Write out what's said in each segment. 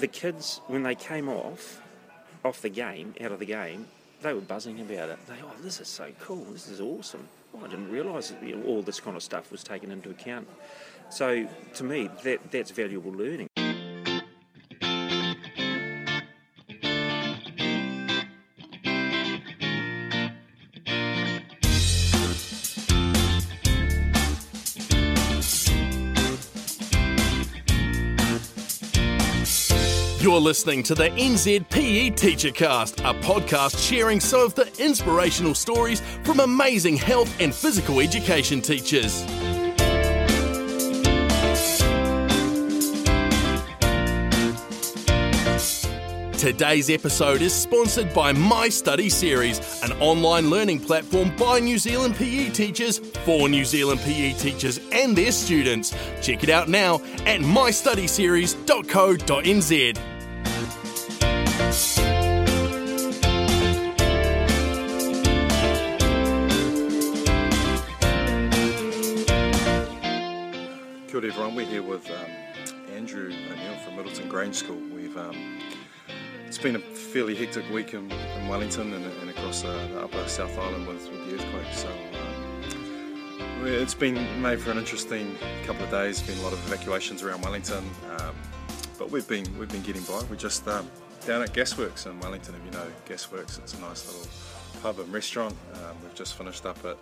the kids, when they came out of the game, they were buzzing about it. They, this is so cool, this is awesome. Oh, I didn't realise that all this kind of stuff was taken into account. So to me, that's valuable learning. You're listening to the NZPE Teacher Cast, a podcast sharing some of the inspirational stories from amazing health and physical education teachers. Today's episode is sponsored by My Study Series, an online learning platform by New Zealand PE teachers for New Zealand PE teachers and their students. Check it out now at MyStudySeries.co.nz. Kia ora everyone, we're here with Andrew O'Neill from Middleton Grange School. It's been a fairly hectic week in Wellington and across the upper South Island with the earthquake. So it's been made for an interesting couple of days. Been a lot of evacuations around Wellington, but we've been getting by. We're just down at Gasworks in Wellington. If you know Gasworks, it's a nice little pub and restaurant. We've just finished up at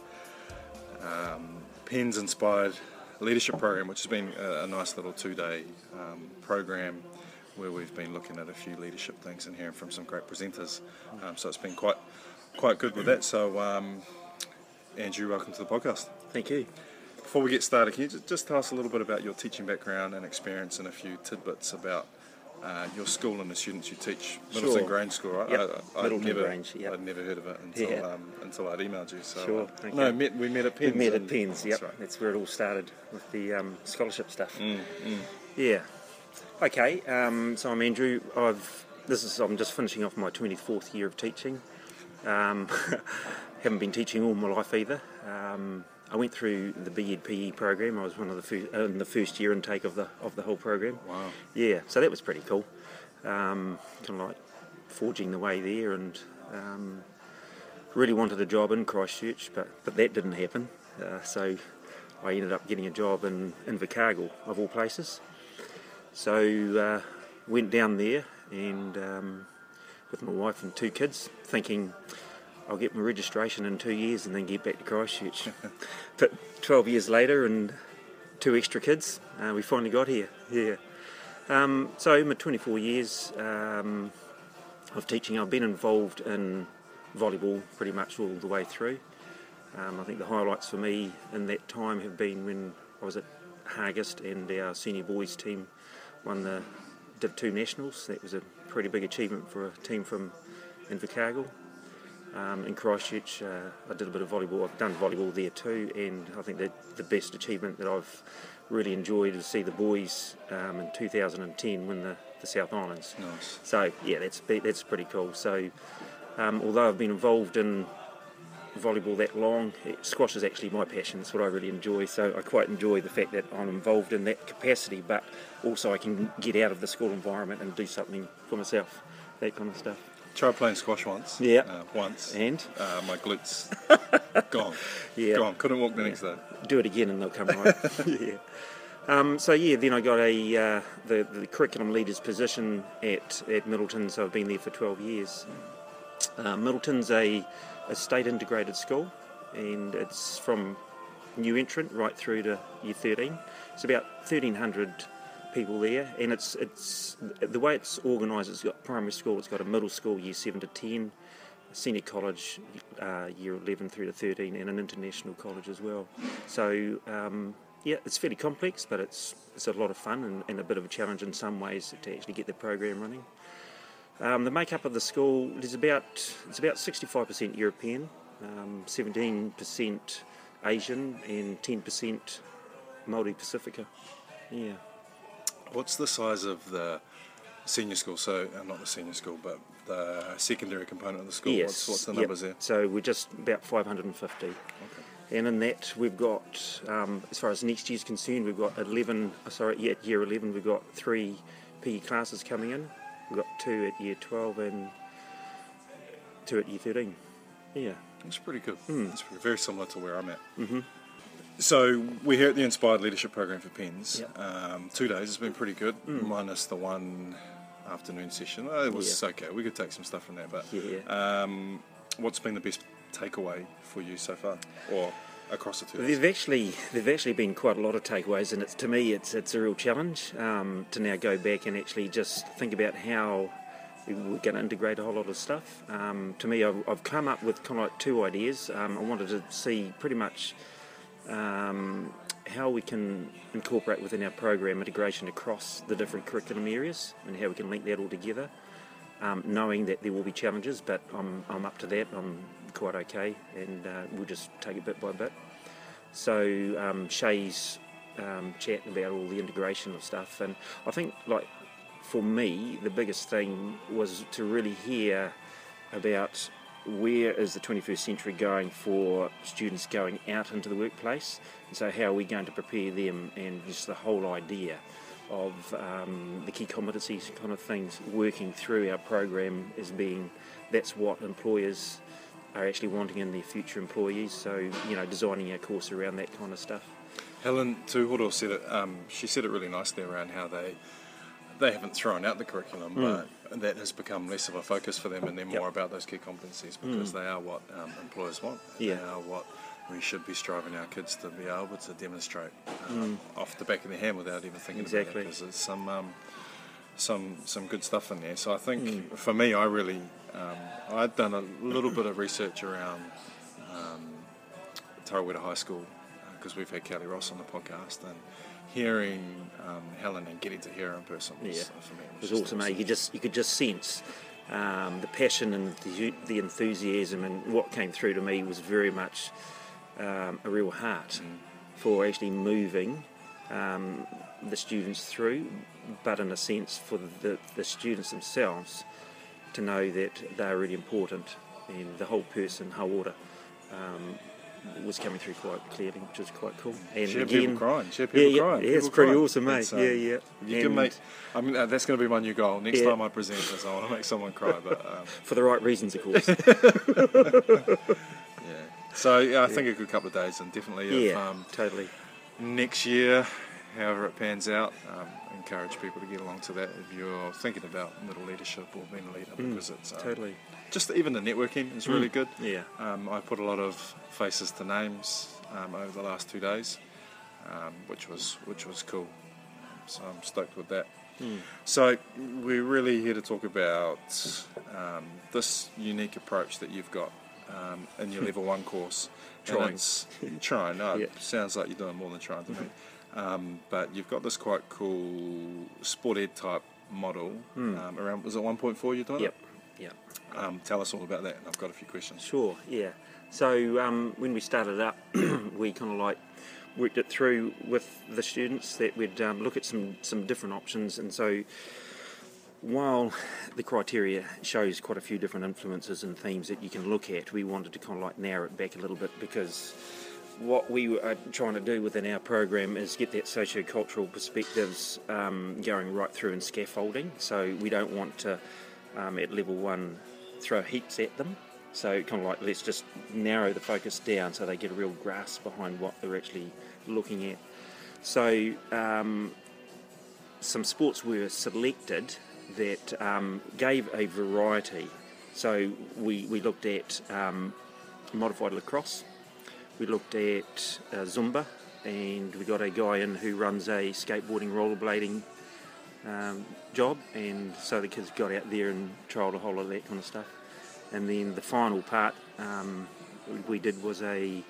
Penn's inspired leadership program, which has been a nice little 2-day program, where we've been looking at a few leadership things and hearing from some great presenters. So it's been quite good with that. So Andrew, welcome to the podcast. Thank you. Before we get started, can you just tell us a little bit about your teaching background and experience and a few tidbits about your school and the students you teach? Middleton Sure. Grange School, right? Yep. Middleton Grange, I'd never heard of it until I'd emailed you. So, sure, we met at Penn's. We met at Penn's, yep. That's where it all started with the scholarship stuff. Yeah. Okay, so I'm Andrew. I'm just finishing off my 24th year of teaching. Haven't been teaching all my life either. I went through the BEDPE program. I was one of the in the first year intake of the whole program. Wow. Yeah, so that was pretty cool. Kind of like forging the way there, and really wanted a job in Christchurch, but that didn't happen. So I ended up getting a job in Invercargill, of all places. So went down there and with my wife and 2 kids, thinking I'll get my registration in 2 years and then get back to Christchurch. But 12 years later and 2 extra kids, we finally got here. Yeah. So in my 24 years of teaching, I've been involved in volleyball pretty much all the way through. I think the highlights for me in that time have been when I was at Hargist and our senior boys team won the Div 2 Nationals. That was a pretty big achievement for a team from Invercargill. In Christchurch, I did a bit of volleyball. I've done volleyball there too, and I think that the best achievement that I've really enjoyed is to see the boys in 2010 win the South Islands. Nice. So yeah, that's pretty cool. So although I've been involved in volleyball that long, squash is actually my passion. It's what I really enjoy, so I quite enjoy the fact that I'm involved in that capacity, but also I can get out of the school environment and do something for myself, that kind of stuff. Tried playing squash once. Yeah. And? My glutes gone. Yeah. Gone. Couldn't walk the next day. Do it again and they'll come right. Yeah. Then I got the curriculum leader's position at Middleton, so I've been there for 12 years. Middleton's a state integrated school, and it's from new entrant right through to year 13. It's about 1,300 people there, and it's the way it's organised. It's got primary school, it's got a middle school year 7 to 10, senior college year 11 through to 13, and an international college as well. So it's fairly complex, but it's a lot of fun and a bit of a challenge in some ways to actually get the program running. The makeup of the school is about 65% European, 17% Asian, and 10% Māori Pacifica. Yeah. What's the size of the senior school? So not the senior school, but the secondary component of the school. Yes. What's the numbers there? So we're just about 550. Okay. And in that we've got, as far as next year's concerned, we've got 11. Year 11 we've got 3. BEDPE classes coming in. We've got two at Year 12 and two at Year 13. Yeah. That's pretty good. It's very similar to where I'm at. Mm-hmm. So we're here at the Inspired Leadership Program for Penn's. Yep. 2 days, it's been pretty good, minus the one afternoon session. It was okay, we could take some stuff from there. But what's been the best takeaway for you so far, or across the 2 days? There've actually been quite a lot of takeaways, and to me it's a real challenge to now go back and actually just think about how we're going to integrate a whole lot of stuff. To me, I've come up with kind of like two ideas. I wanted to see pretty much how we can incorporate within our program integration across the different curriculum areas and how we can link that all together, knowing that there will be challenges, but I'm up to that, I'm quite okay, and we'll just take it bit by bit. So Shay's chatting about all the integration of stuff, and I think, like, for me, the biggest thing was to really hear about where is the 21st century going for students going out into the workplace, and so how are we going to prepare them, and just the whole idea of the key competencies kind of things working through our program as being that's what employers are actually wanting in their future employees, so, you know, designing our course around that kind of stuff. Helen Tuhoro said it, she said it really nicely around how they haven't thrown out the curriculum, but that has become less of a focus for them, and they're more about those key competencies, because they are what employers want. They are what we should be striving our kids to be able to demonstrate off the back of their hand without even thinking about it, because there's some good stuff in there. So I think for me, I really I'd done a little bit of research around Torueta High School, because we've had Kelly Ross on the podcast, and hearing Helen and getting to hear her in person was, for me, it was awesome. You could just sense the passion and the enthusiasm, and what came through to me was very much a real heart for actually moving the students through, but in a sense for the students themselves to know that they're really important, and the whole person, whole order, was coming through quite clearly, which was quite cool. And again, people crying. People crying. Yeah, it's pretty awesome, mate. You can make. I mean, that's going to be my new goal. Next time I present this, I want to make someone cry, but for the right reasons, of course. So I think a good couple of days, and definitely, totally. Next year, however it pans out, encourage people to get along to that if you're thinking about middle leadership or being a leader, because it's totally. Just even the networking is really good. I put a lot of faces to names over the last 2 days, which was cool. So I'm stoked with that. So we're really here to talk about this unique approach that you've got in your Level 1 course. Trying. It sounds like you're doing more than trying to me. But you've got this quite cool sport ed type model around. Was it 1.4 you're doing? Yep. Yeah. Tell us all about that, and I've got a few questions. Sure, yeah. So when we started up, we kind of like worked it through with the students that we'd look at some different options, and so while the criteria shows quite a few different influences and themes that you can look at, we wanted to kind of like narrow it back a little bit, because what we are trying to do within our program is get that socio-cultural perspectives going right through and scaffolding, so we don't want to at Level 1 throw heaps at them, so kind of like let's just narrow the focus down so they get a real grasp behind what they're actually looking at. So some sports were selected that gave a variety, so we looked at modified lacrosse, we looked at Zumba, and we got a guy in who runs a skateboarding rollerblading job, and so the kids got out there and trialled a whole lot of that kind of stuff. And then the final part we did was a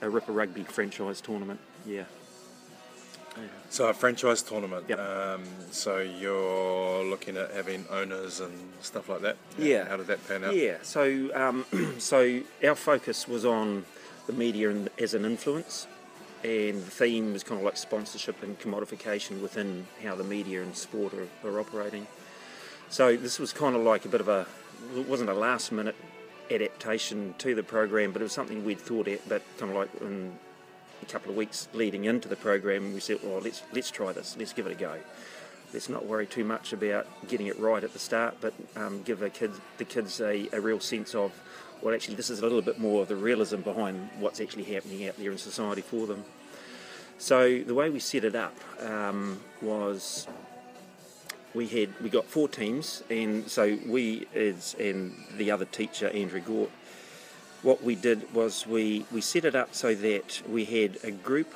Ripper Rugby franchise tournament. So a franchise tournament. So you're looking at having owners and stuff like that. How did that pan out? So our focus was on the media as an influence, and the theme is kind of like sponsorship and commodification within how the media and sport are operating. So this was kind of like a bit of a, it wasn't a last minute adaptation to the program, but it was something we'd thought at, but kind of like in a couple of weeks leading into the program, we said, well, let's try this, let's give it a go. let's not worry too much about getting it right at the start, but give the kids a real sense of, well, actually this is a little bit more of the realism behind what's actually happening out there in society for them. So the way we set it up was we got four teams, and so and the other teacher, Andrew Gort, what we did was we set it up so that we had a group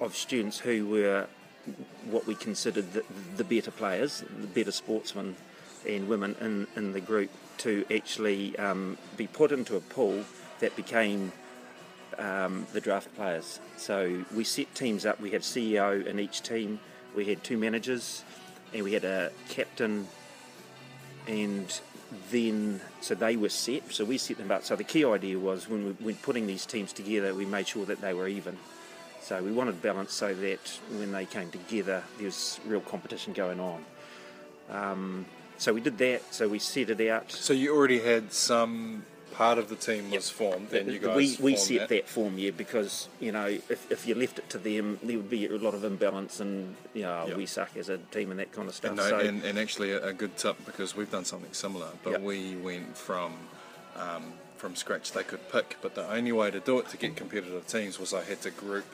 of students who were what we considered the better players, the better sportsmen and women in the group, to actually be put into a pool that became the draft players. So we set teams up. We had a CEO in each team, we had two managers, and we had a captain, and then so they were set, so we set them up. So the key idea was when we were putting these teams together, we made sure that they were even. So we wanted balance so that when they came together, there was real competition going on. So we did that, so we set it out. So you already had some part of the team was formed, then you guys we set that form, yeah, because, you know, if you left it to them, there would be a lot of imbalance and, you know, we suck as a team and that kind of stuff. And, and actually a good tip, because we've done something similar, but we went from scratch. They could pick, but the only way to do it to get competitive teams was I had to group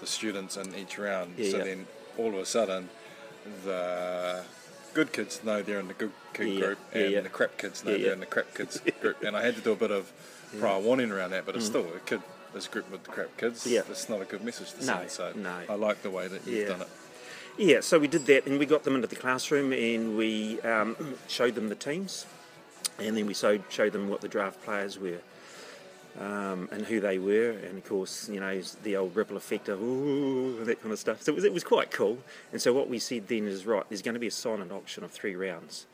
the students in each round, then all of a sudden the good kids know they're in the good kid group, and the crap kids know they're in the crap kids group, and I had to do a bit of prior warning around that, but it's still a kid is grouped with the crap kids, it's not a good message to send. So I like the way that you've done it. Yeah, so we did that, and we got them into the classroom, and we showed them the teams, and then we showed them what the draft players were. And who they were, and of course, you know, the old ripple effect of ooh, and that kind of stuff. So it was quite cool. And so what we said then is, right, there's going to be a silent auction of 3 rounds,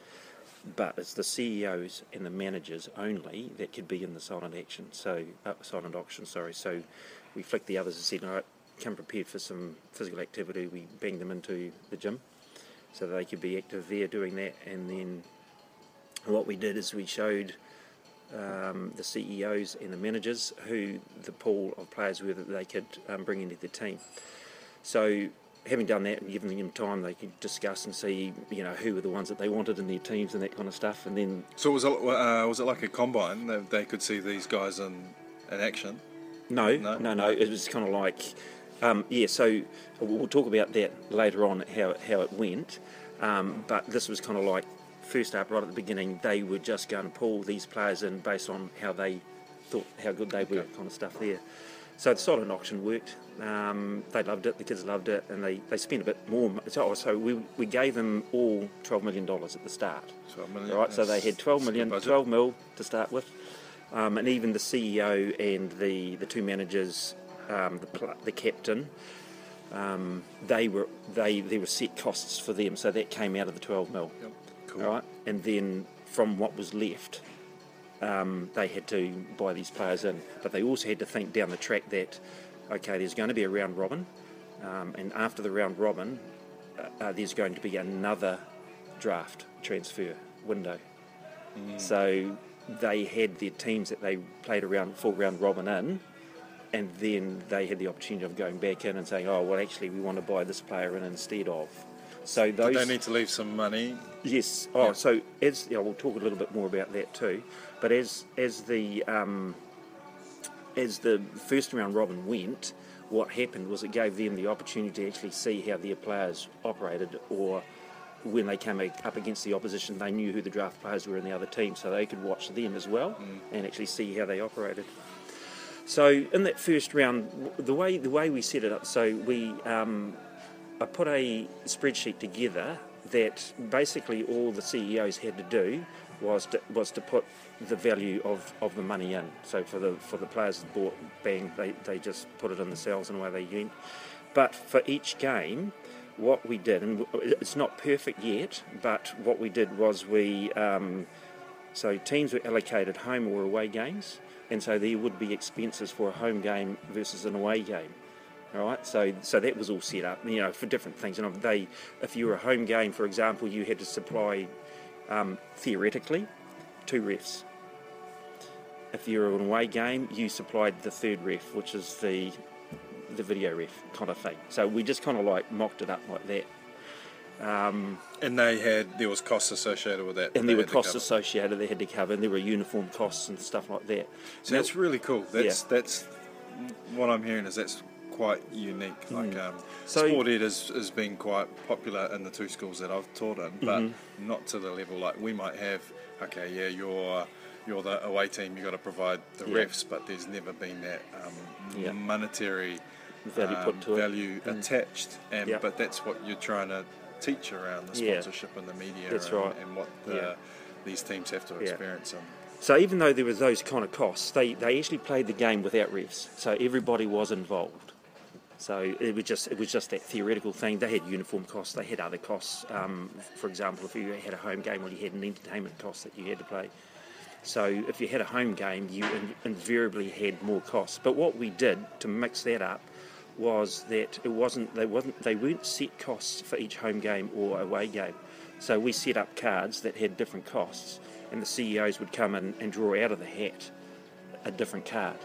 but it's the CEOs and the managers only that could be in the silent auction. So we flicked the others and said, all right, come prepared for some physical activity. We banged them into the gym so they could be active there doing that. And then what we did is we showed the CEOs and the managers who the pool of players were that they could bring into the team. So having done that and given them time, they could discuss and see, you know, who were the ones that they wanted in their teams and that kind of stuff. And then so was it like a combine? They could see these guys in action? No. It was kind of like so we'll talk about that later on, how it went. But this was kind of like, first up, right at the beginning, they were just going to pull these players in based on how they thought, how good they were, kind of stuff there. So the silent auction worked. They loved it, the kids loved it, and they spent a bit more. So we gave them all $12 million at the start. $12 million. Right, so they had $12 mil to start with. And even the CEO and the two managers, the captain, there were set costs for them, so that came out of the $12 mil. Yep. Cool. All right, and then from what was left, they had to buy these players in. But they also had to think down the track that, okay, there's going to be a round robin, and after the round robin, there's going to be another draft transfer window. Mm. So they had their teams that they played around full round robin in, and then they had the opportunity of going back in and saying, oh, well, actually, we want to buy this player in instead of. So those, did they need to leave some money? Yes. Oh, yeah. So as we'll talk a little bit more about that too. But as the first round robin went, what happened was it gave them the opportunity to actually see how their players operated, or when they came up against the opposition, they knew who the draft players were in the other team, so they could watch them as well and actually see how they operated. So in that first round, the way we set it up, so we. I put a spreadsheet together that basically all the CEOs had to do was to put the value of the money in. So for the players that bought, bang, they just put it in themselves and away they went. But for each game, what we did, and it's not perfect yet, but what we did was so teams were allocated home or away games, and so there would be expenses for a home game versus an away game. All right, so that was all set up, you know, for different things. And if you were a home game, for example, you had to supply, theoretically, 2 refs. If you were an away game, you supplied the 3rd ref, which is the video ref kind of thing. So we just kind of like mocked it up like that. And there was costs associated with that. And there were costs associated they had to cover, and there were uniform costs and stuff like that. So that's really cool. That's what I'm hearing, is that's quite unique. Like sport ed has been quite popular in the two schools that I've taught in, but not to the level like we might have. Okay, yeah, you're the away team. You got to provide the refs, but there's never been that monetary value put to value attached. And but that's what you're trying to teach around the sponsorship and the media. That's right. And what these teams have to experience. And so even though there was those kind of costs, they actually played the game without refs. So everybody was involved. So it was just that theoretical thing. They had uniform costs, they had other costs. For example, if you had a home game, well, you had an entertainment cost that you had to pay. So if you had a home game, you invariably had more costs. But what we did to mix that up was that they weren't set costs for each home game or away game. So we set up cards that had different costs, and the CEOs would come in and draw out of the hat a different card.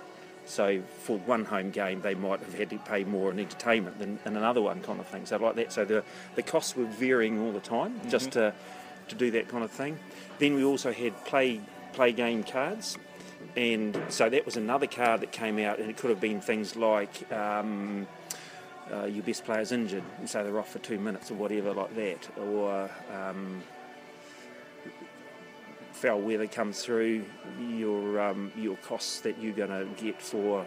So for one home game, they might have had to pay more in entertainment than another one, kind of thing. So like that. So the costs were varying all the time, just to do that kind of thing. Then we also had play game cards, and so that was another card that came out, and it could have been things like your best player's injured, and so they're off for 2 minutes or whatever like that, or foul weather comes through, your costs that you're going to get for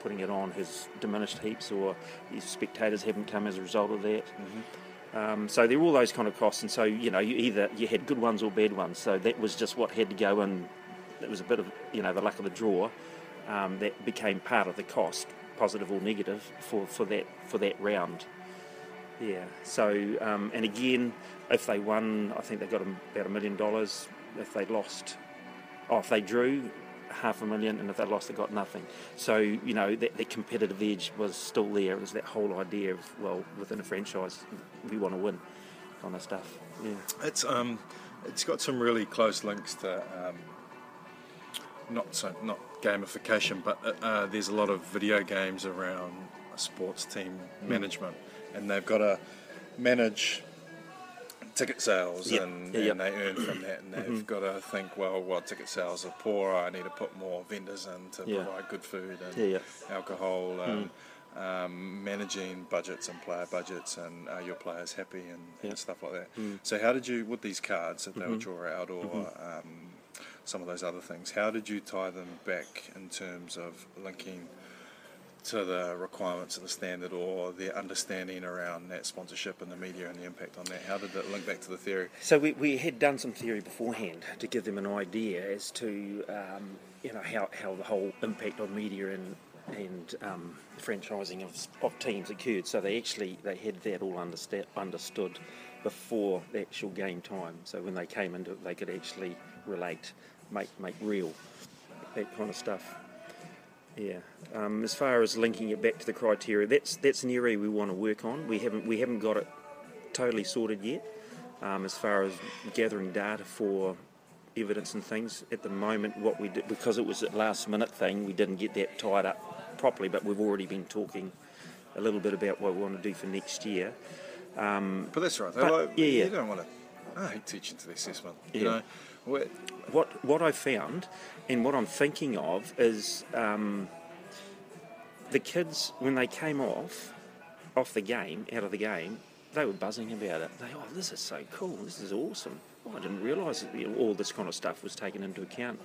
putting it on has diminished heaps, or your spectators haven't come as a result of that. So there were all those kind of costs, and so you had good ones or bad ones. So that was just what had to go in. It was a bit of the luck of the draw that became part of the cost, positive or negative, for that round. Yeah. So and again, if they won, I think they got about $1 million. If they lost, if they drew, $500,000, and if they lost, they got nothing. So that competitive edge was still there. It was that whole idea of, well, within a franchise, we want to win, kind of stuff. Yeah, it's got some really close links to not gamification, but there's a lot of video games around sports team management, and they've got to manage ticket sales and they earn from that, and they've got to think, well, ticket sales are poor, I need to put more vendors in to provide good food and alcohol, and managing budgets and player budgets, and are your players happy and stuff like that. So how did you, with these cards that they would draw out, or some of those other things, how did you tie them back in terms of linking to the requirements of the standard, or the understanding around that sponsorship and the media and the impact on that? How did that link back to the theory? So we had done some theory beforehand to give them an idea as to how the whole impact on media and franchising of teams occurred. So they had that all understood before the actual game time. So when they came into it, they could actually relate, make real, that kind of stuff. Yeah. As far as linking it back to the criteria, that's an area we want to work on. We haven't got it totally sorted yet. As far as gathering data for evidence and things, at the moment what we did, because it was a last minute thing, we didn't get that tied up properly. But we've already been talking a little bit about what we want to do for next year. But that's right. You don't want to. I hate teaching to the assessment. What I found, and what I'm thinking of, is the kids, when they came out of the game, they were buzzing about it. They, this is so cool, this is awesome. I didn't realise that all this kind of stuff was taken into account.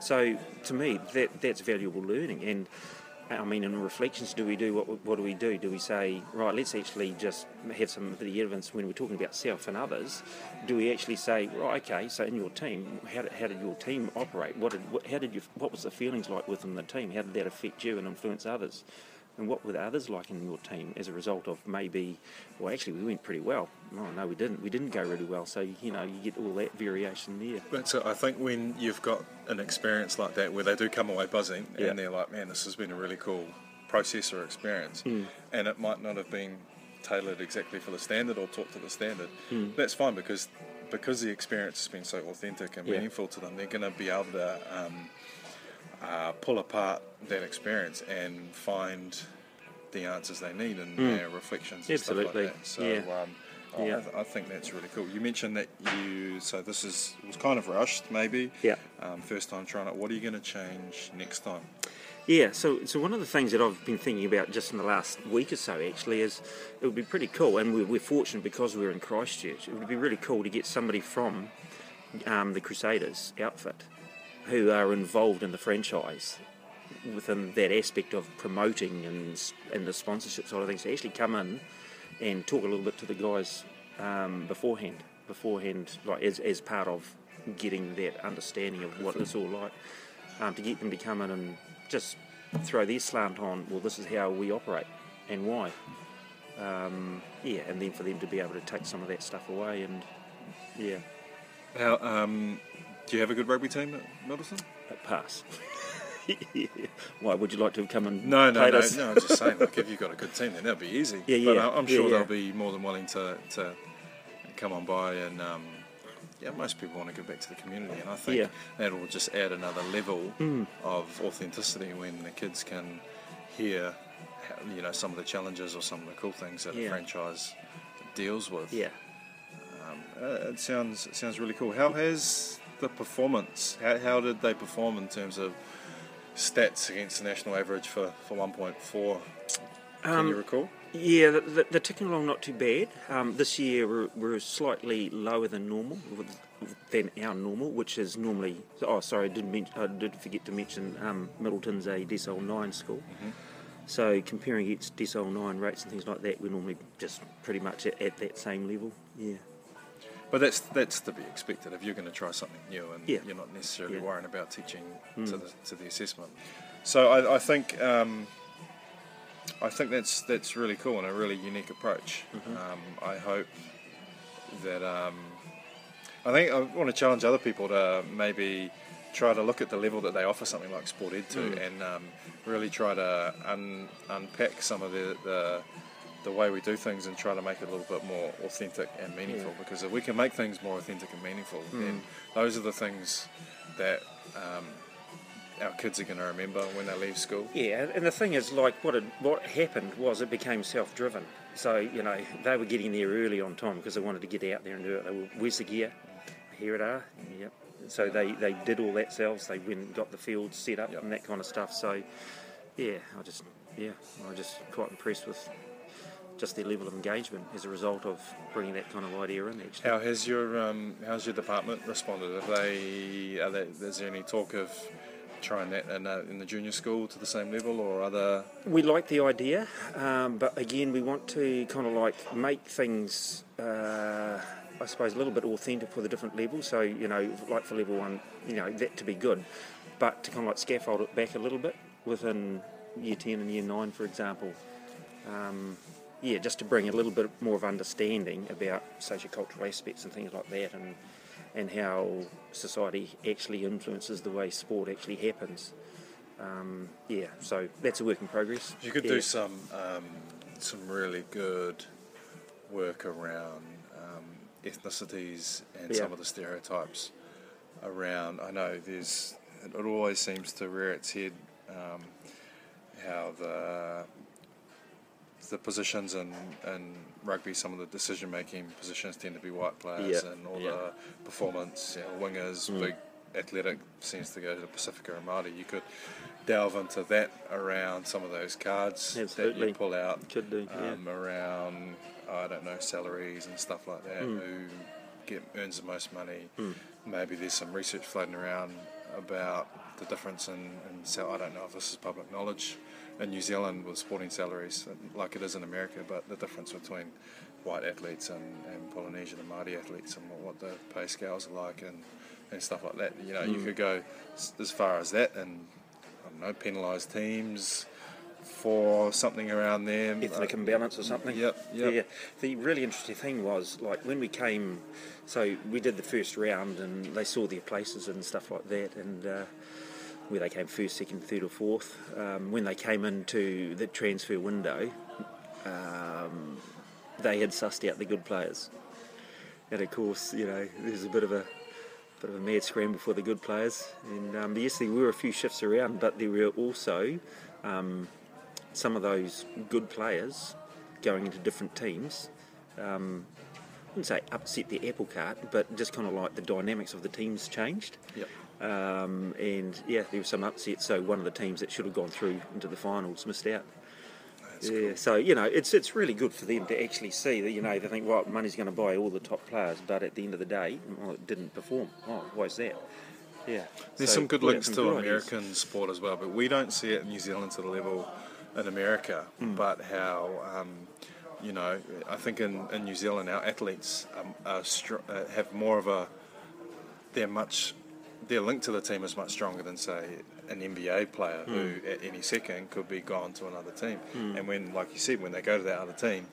So to me, that's valuable learning. And I mean, in reflections, what do we do? Do we say, right, let's actually just have some of the evidence when we're talking about self and others? Do we actually say, right, okay, so in your team, how did your team operate? What was the feelings like within the team? How did that affect you and influence others? And what were the others like in your team as a result of maybe, well, actually, we went pretty well. Oh, no, we didn't. We didn't go really well. So, you get all that variation there. But so I think when you've got an experience like that where they do come away buzzing and they're like, man, this has been a really cool process or experience, and it might not have been tailored exactly for the standard or taught to the standard, that's fine because the experience has been so authentic and meaningful to them, they're going to be able to pull apart that experience and find the answers they need in their reflections and stuff like that. So Yeah. I think that's really cool. You mentioned that you, so this is, it was kind of rushed maybe. Yeah. First time trying it. What are you going to change next time? Yeah, so one of the things that I've been thinking about just in the last week or so actually is it would be pretty cool, and we're fortunate because we're in Christchurch, it would be really cool to get somebody from the Crusaders outfit who are involved in the franchise within that aspect of promoting and the sponsorship side of things, to actually come in and talk a little bit to the guys beforehand, like as part of getting that understanding of what it's all like, to get them to come in and just throw their slant on, well, this is how we operate and why. And then for them to be able to take some of that stuff away and, yeah. Now, do you have a good rugby team at Middleton? Pass. Yeah. Why, would you like to have come and played us? No, I'm just saying, like, if you've got a good team, then that'll be easy. Yeah. But I'm sure they'll be more than willing to come on by and, most people want to give back to the community, and I think that'll just add another level of authenticity when the kids can hear, some of the challenges or some of the cool things that a franchise deals with. Yeah. It sounds really cool. How has the performance, how did they perform in terms of stats against the national average for 1.4? Can you recall? Yeah, they're ticking along not too bad. This year we're slightly lower than normal, than our normal, which is normally... Oh, sorry, I did forget to mention Middleton's a Decile 9 school. Mm-hmm. So comparing against Decile 9 rates and things like that, we're normally just pretty much at that same level, yeah. But that's to be expected if you're going to try something new and you're not necessarily worrying about teaching to the assessment. So I think that's really cool and a really unique approach. Mm-hmm. I hope that I think I want to challenge other people to maybe try to look at the level that they offer something like Sport Ed to and really try to unpack some of the way we do things and try to make it a little bit more authentic and meaningful, because if we can make things more authentic and meaningful, then those are the things that our kids are going to remember when they leave school. Yeah, and the thing is, like, what happened was it became self-driven. So, they were getting there early on time because they wanted to get out there and do it. They were, where's the gear? Here it are. Yep. So they did all that themselves. They went and got the field set up and that kind of stuff. So, yeah, I'm just quite impressed with just their level of engagement as a result of bringing that kind of idea in. Actually, how has how's your department responded? Is there any talk of trying that in the junior school to the same level or other? We like the idea, but again, we want to kind of like make things, I suppose, a little bit authentic for the different levels. So like for level one, that to be good, but to kind of like scaffold it back a little bit within year 10 and year 9, for example. Just to bring a little bit more of understanding about sociocultural aspects and things like that, and how society actually influences the way sport actually happens. So that's a work in progress. You could do some really good work around ethnicities and some of the stereotypes around. I know it always seems to rear its head how the positions in rugby, some of the decision-making positions tend to be white players, and all the performance, wingers, big athletic seems to go to the Pacifica and Māori. You could delve into that around some of those cards that you pull out. Could do, around, salaries and stuff like that, who earns the most money. Maybe there's some research floating around about the difference in I don't know if this is public knowledge in New Zealand with sporting salaries like it is in America, but the difference between white athletes and Polynesian and Māori athletes and what the pay scales are like and stuff like that. You could go as far as that and, I don't know, penalise teams for something around there. Ethnic imbalance or something. Yep. Yeah. The really interesting thing was, like, when we came, so we did the first round and they saw their places and stuff like that, and where they came first, second, third or fourth. When they came into the transfer window, they had sussed out the good players. And of course, there's a bit of a mad scramble for the good players. And yes, there were a few shifts around, but there were also some of those good players going into different teams wouldn't say upset the apple cart, but just kind of like the dynamics of the teams changed. Yep. And yeah, there was some upset, so one of the teams that should have gone through into the finals missed out. That's cool. So you know, it's really good for them to actually see that, you know, they think, well, money's going to buy all the top players, but at the end of the day, well, it didn't perform. Oh, why is that? Yeah. There's some good links to American sport as well, but we don't see it in New Zealand to the level in America, but how, you know, I think in New Zealand our athletes have more of a, their link to the team is much stronger than, say, an NBA player who at any second could be gone to another team. And when, like you said, when they go to that other team,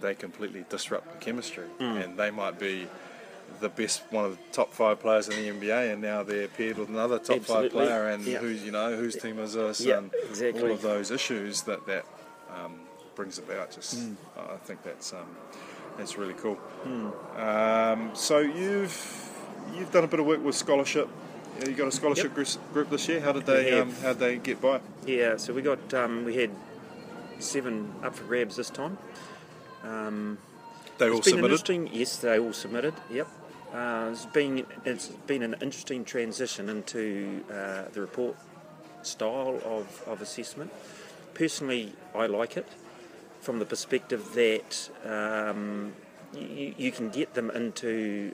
they completely disrupt the chemistry, and they might be the best, one of the top five players in the NBA, and now they're paired with another top five player, and who's, you know, whose team is this, and all of those issues that brings about. Just I think that's really cool. So you've done a bit of work with scholarship. You got a scholarship group this year. How did they how did they get by? Yeah, so we got we had 7 up for grabs this time. They all submitted? Yes, they all submitted, yep. It's been an interesting transition into the report style of assessment. Personally, I like it from the perspective that you can get them into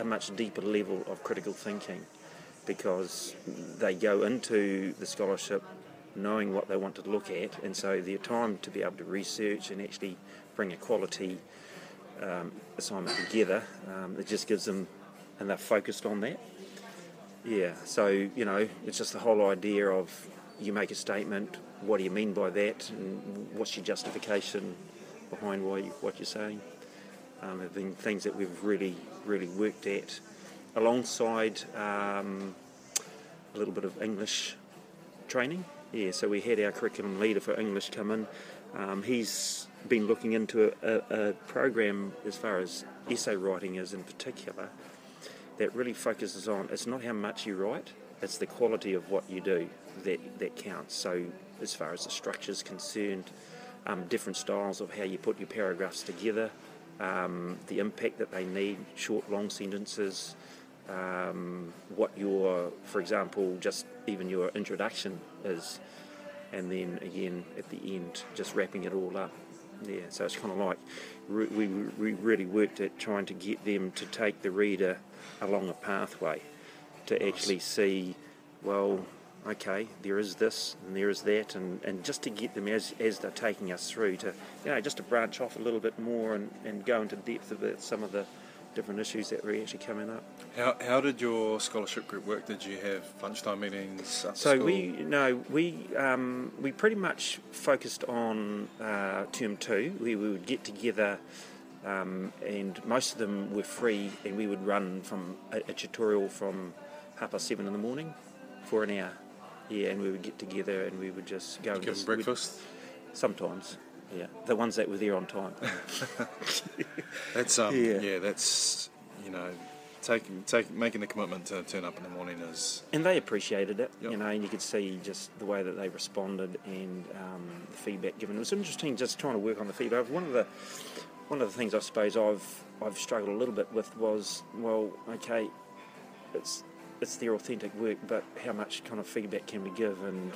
a much deeper level of critical thinking, because they go into the scholarship knowing what they want to look at, and so their time to be able to research and actually bring a quality assignment together, it just gives them, and they're focused on that. Yeah, so you know, it's just the whole idea of, you make a statement, what do you mean by that, and what's your justification behind what you're saying. Have been things that we've really worked at, alongside a little bit of English training. Yeah, so we had our curriculum leader for English come in. He's been looking into a program as far as essay writing is in particular, that really focuses on, it's not how much you write, it's the quality of what you do that counts. So as far as the structure's concerned, different styles of how you put your paragraphs together, the impact that they need, short, long sentences, what your, for example, just even your introduction is, and then again at the end just wrapping it all up. Yeah, so it's kind of like we really worked at trying to get them to take the reader along a pathway to actually see, well, okay, there is this and there is that, and just to get them as they're taking us through to, you know, just to branch off a little bit more and go into depth of some of the different issues that were actually coming up. How did your scholarship group work? Did you have lunchtime meetings after school? We pretty much focused on term 2. We would get together, and most of them were free, and we would run from a tutorial from 7:30 in the morning for an hour. Yeah, and we would get together and we would just go. Give them breakfast? Sometimes. Yeah, the ones that were there on time. That's that's, you know, making the commitment to turn up in the morning is. And they appreciated it, you know, and you could see just the way that they responded and the feedback given. It was interesting just trying to work on the feedback. One of the things I suppose I've struggled a little bit with was, well, okay, it's their authentic work, but how much kind of feedback can we give, and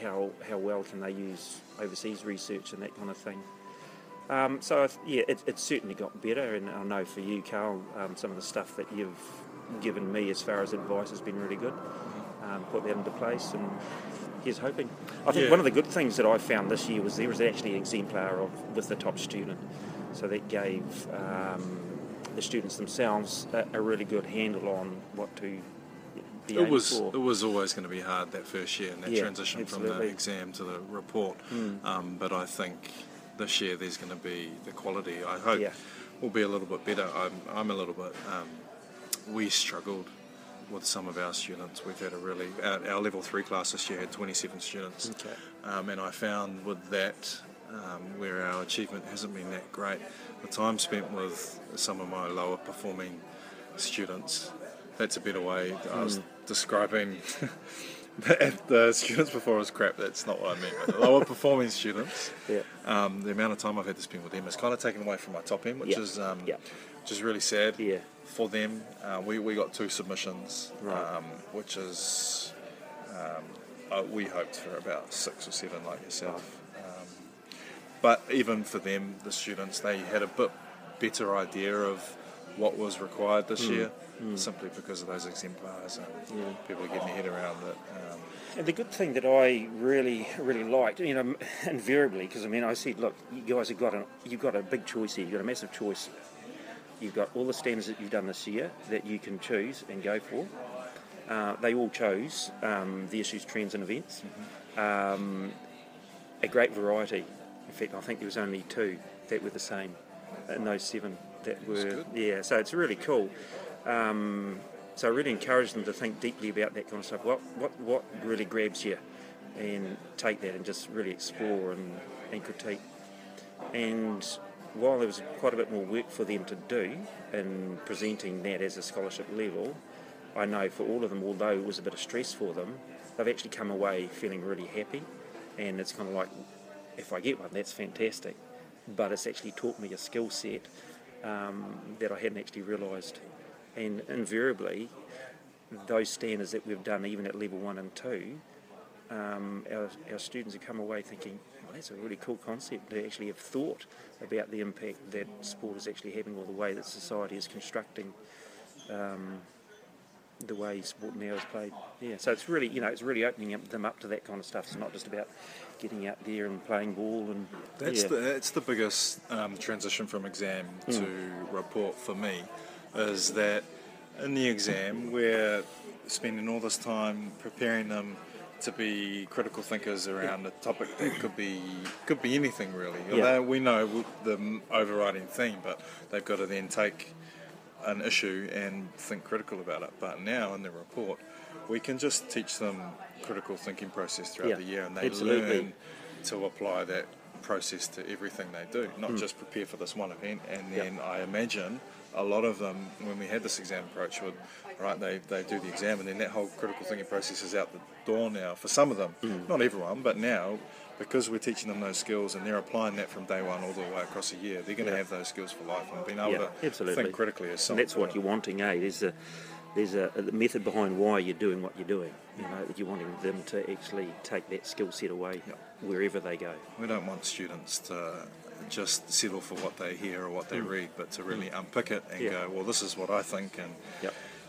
how well can they use overseas research and that kind of thing. It certainly got better, and I know for you, Carl, some of the stuff that you've given me as far as advice has been really good. Put that into place, and here's hoping. I think one of the good things that I found this year was there was actually an exemplar with the top student, so that gave the students themselves a really good handle on what to. It was always going to be hard that first year, and that transition from the exam to the report. But I think this year there's going to be the quality, I hope, will be a little bit better. I'm a little bit. We struggled with some of our students. We've had our level 3 class this year had 27 students, and I found with that, where our achievement hasn't been that great, the time spent with some of my lower performing students. That's a better way. I was describing The students before was crap. That's not what I meant. But the lower performing students. Yeah. The amount of time I've had to spend with them is kind of taken away from my top end, which is which is really sad. Yeah. For them, we got 2 submissions, right. Which is we hoped for about 6 or 7 like yourself. Right. But even for them, the students, they had a bit better idea of what was required this year, simply because of those exemplars and people are getting their head around it. And the good thing that I really liked, you know, invariably, because I mean, I said, look, you guys have got a big choice here. You've got a massive choice. You've got all the standards that you've done this year that you can choose and go for. They all chose the issues, trends, and events. Mm-hmm. A great variety. In fact, I think there was only 2 that were the same in those 7. That were, yeah, so it's really cool. So I really encourage them to think deeply about that kind of stuff. What really grabs you, and take that and just really explore and critique. And while there was quite a bit more work for them to do in presenting that as a scholarship level, I know for all of them, although it was a bit of stress for them, they've actually come away feeling really happy. And it's kind of like, if I get one, that's fantastic. But it's actually taught me a skill set that I hadn't actually realised, and invariably those standards that we've done even at level 1 and 2, our students have come away thinking, oh, that's a really cool concept, to actually have thought about the impact that sport is actually having, or the way that society is constructing the way sport now is played. Yeah, so it's really, you know, it's really opening them up to that kind of stuff. It's not just about getting out there and playing ball, and that's the biggest transition from exam to report for me, is that in the exam we're spending all this time preparing them to be critical thinkers around a topic that could be anything really. We know the overriding theme, but they've got to then take an issue and think critical about it. But now in the report we can just teach them critical thinking process throughout the year, and they learn to apply that process to everything they do, not just prepare for this one event. And then I imagine a lot of them, when we had this exam approach, would they do the exam, and then that whole critical thinking process is out the door now for some of them, not everyone, but now because we're teaching them those skills and they're applying that from day 1 all the way across a year, they're going to have those skills for life, and being able to think critically is something. And that's what you're wanting, eh? There's a method behind why you're doing what you're doing. You know, that you're wanting them to actually take that skill set away wherever they go. We don't want students to just settle for what they hear or what they read, but to really unpick it and go, well, this is what I think, and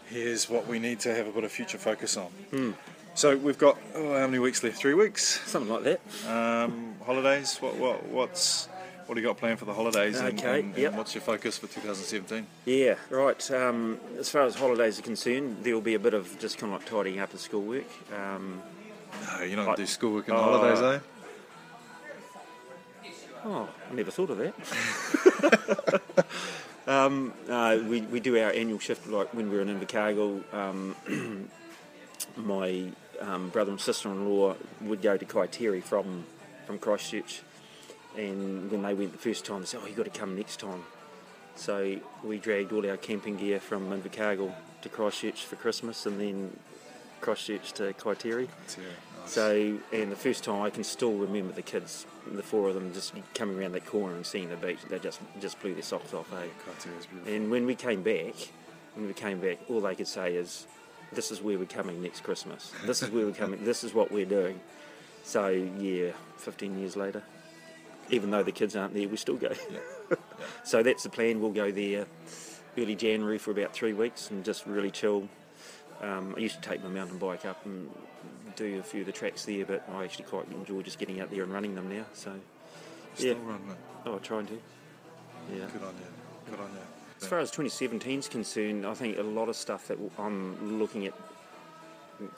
here's what we need to have a bit of future focus on. So we've got, how many weeks left? 3 weeks? Something like that. Holidays? What do you got planned for the holidays, and what's your focus for 2017? Yeah, right. As far as holidays are concerned, there will be a bit of just kind of like tidying up the schoolwork. No, you don't do schoolwork in the holidays, eh? Oh, I never thought of that. We do our annual shift, like when we're in Invercargill. My brother and sister-in-law would go to Kaiteri from Christchurch. And when they went the first time, they said, oh, you've got to come next time. So we dragged all our camping gear from Invercargill to Christchurch for Christmas, and then Christchurch to Kaiteri. Nice. So, and the first time I can still remember the kids, the 4 of them, just coming around that corner and seeing the beach. They just blew their socks off, eh? Kaitere's beautiful. And when we came back, all they could say is, this is where we're coming next Christmas. This is where we're coming. This is what we're doing. So, 15 years later. Even though the kids aren't there, we still go. So that's the plan. We'll go there early January for about 3 weeks and just really chill. I used to take my mountain bike up and do a few of the tracks there, but I actually quite enjoy just getting out there and running them now. So, still running them? Oh, I try to. Yeah. Good on you. As far as 2017 is concerned, I think a lot of stuff that I'm looking at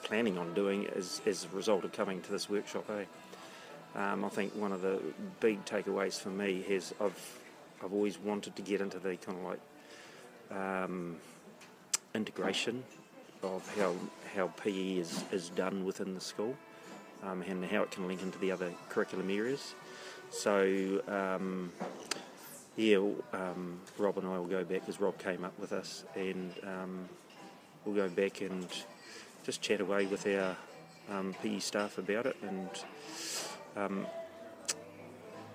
planning on doing is as a result of coming to this workshop, eh? I think one of the big takeaways for me is I've always wanted to get into the kind of like integration of how PE is done within the school, and how it can link into the other curriculum areas. So Rob and I will go back, because Rob came up with us, and we'll go back and just chat away with our PE staff about it, and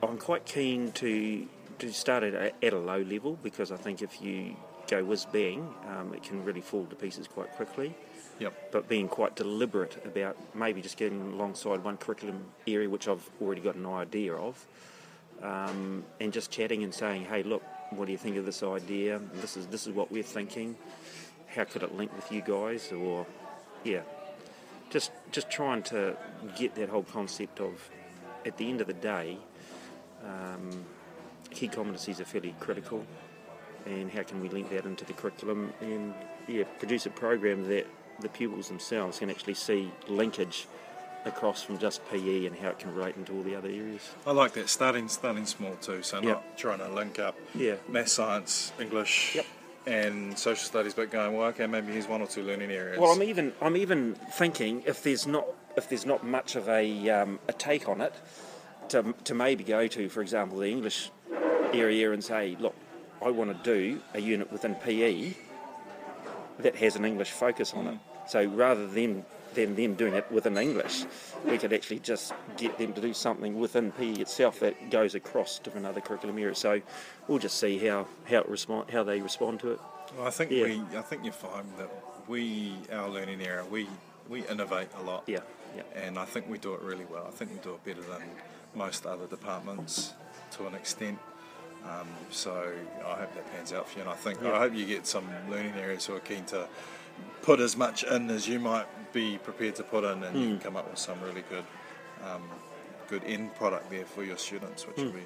I'm quite keen to start it at a low level, because I think if you go whiz-bang, it can really fall to pieces quite quickly. Yep. But being quite deliberate about maybe just getting alongside one curriculum area which I've already got an idea of, and just chatting and saying, hey, look, what do you think of this idea? This is what we're thinking. How could it link with you guys? Or, yeah, just trying to get that whole concept of, at the end of the day, key competencies are fairly critical, and how can we link that into the curriculum and, yeah, produce a program that the pupils themselves can actually see linkage across from just PE and how it can relate into all the other areas. I like that, starting small too, so yep, not trying to link up maths, science, English, yep, and social studies, but going, well, okay, maybe here's one or two learning areas. Well, I'm even thinking if there's not much of a take on it, to maybe go to, for example, the English area and say, look, I want to do a unit within PE that has an English focus on it. So rather than them doing it within English, we could actually just get them to do something within PE itself that goes across different other curriculum areas. So we'll just see how they respond to it. Well, I think I think you find that our learning area, we innovate a lot. Yeah. Yeah. And I think we do it really well. I think we do it better than most other departments to an extent. So I hope that pans out for you, and I think I hope you get some learning areas who are keen to put as much in as you might be prepared to put in, and you can come up with some really good good end product there for your students, which will be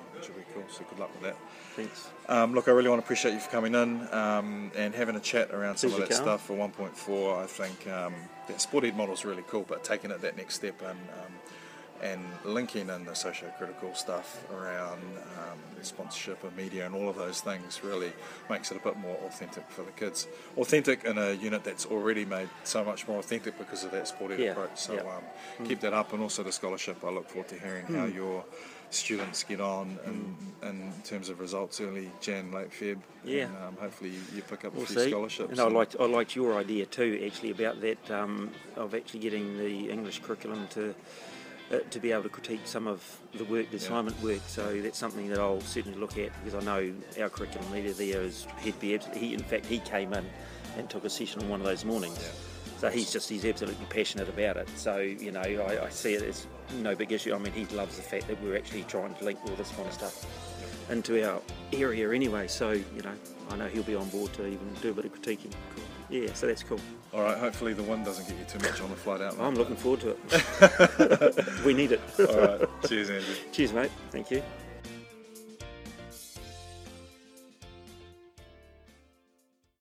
cool. So good luck with that. Thanks. Look, I really want to appreciate you for coming in and having a chat around some of that stuff for 1.4. I think that sport ed model is really cool, but taking it that next step and linking in the socio-critical stuff around sponsorship and media and all of those things really makes it a bit more authentic for the kids. Authentic in a unit that's already made so much more authentic because of that sport ed approach. So keep that up, and also the scholarship. I look forward to hearing how your students get on in terms of results early Jan, late Feb. Yeah. And, hopefully you pick up a few scholarships. And I liked your idea too, actually, about that, of actually getting the English curriculum to be able to critique some of the work, the assignment work, so that's something that I'll certainly look at, because I know our curriculum leader there is Head BEDPE. In fact, he came in and took a session on one of those mornings. Yeah. So he's absolutely passionate about it. So, you know, I see it as no big issue. I mean, he loves the fact that we're actually trying to link all this kind of stuff into our area anyway. So, you know, I know he'll be on board to even do a bit of critiquing. Cool. Yeah, so that's cool. All right, hopefully the wind doesn't get you too much on the flight out. I'm looking forward to it. We need it. All right, cheers, Andrew. Cheers, mate. Thank you.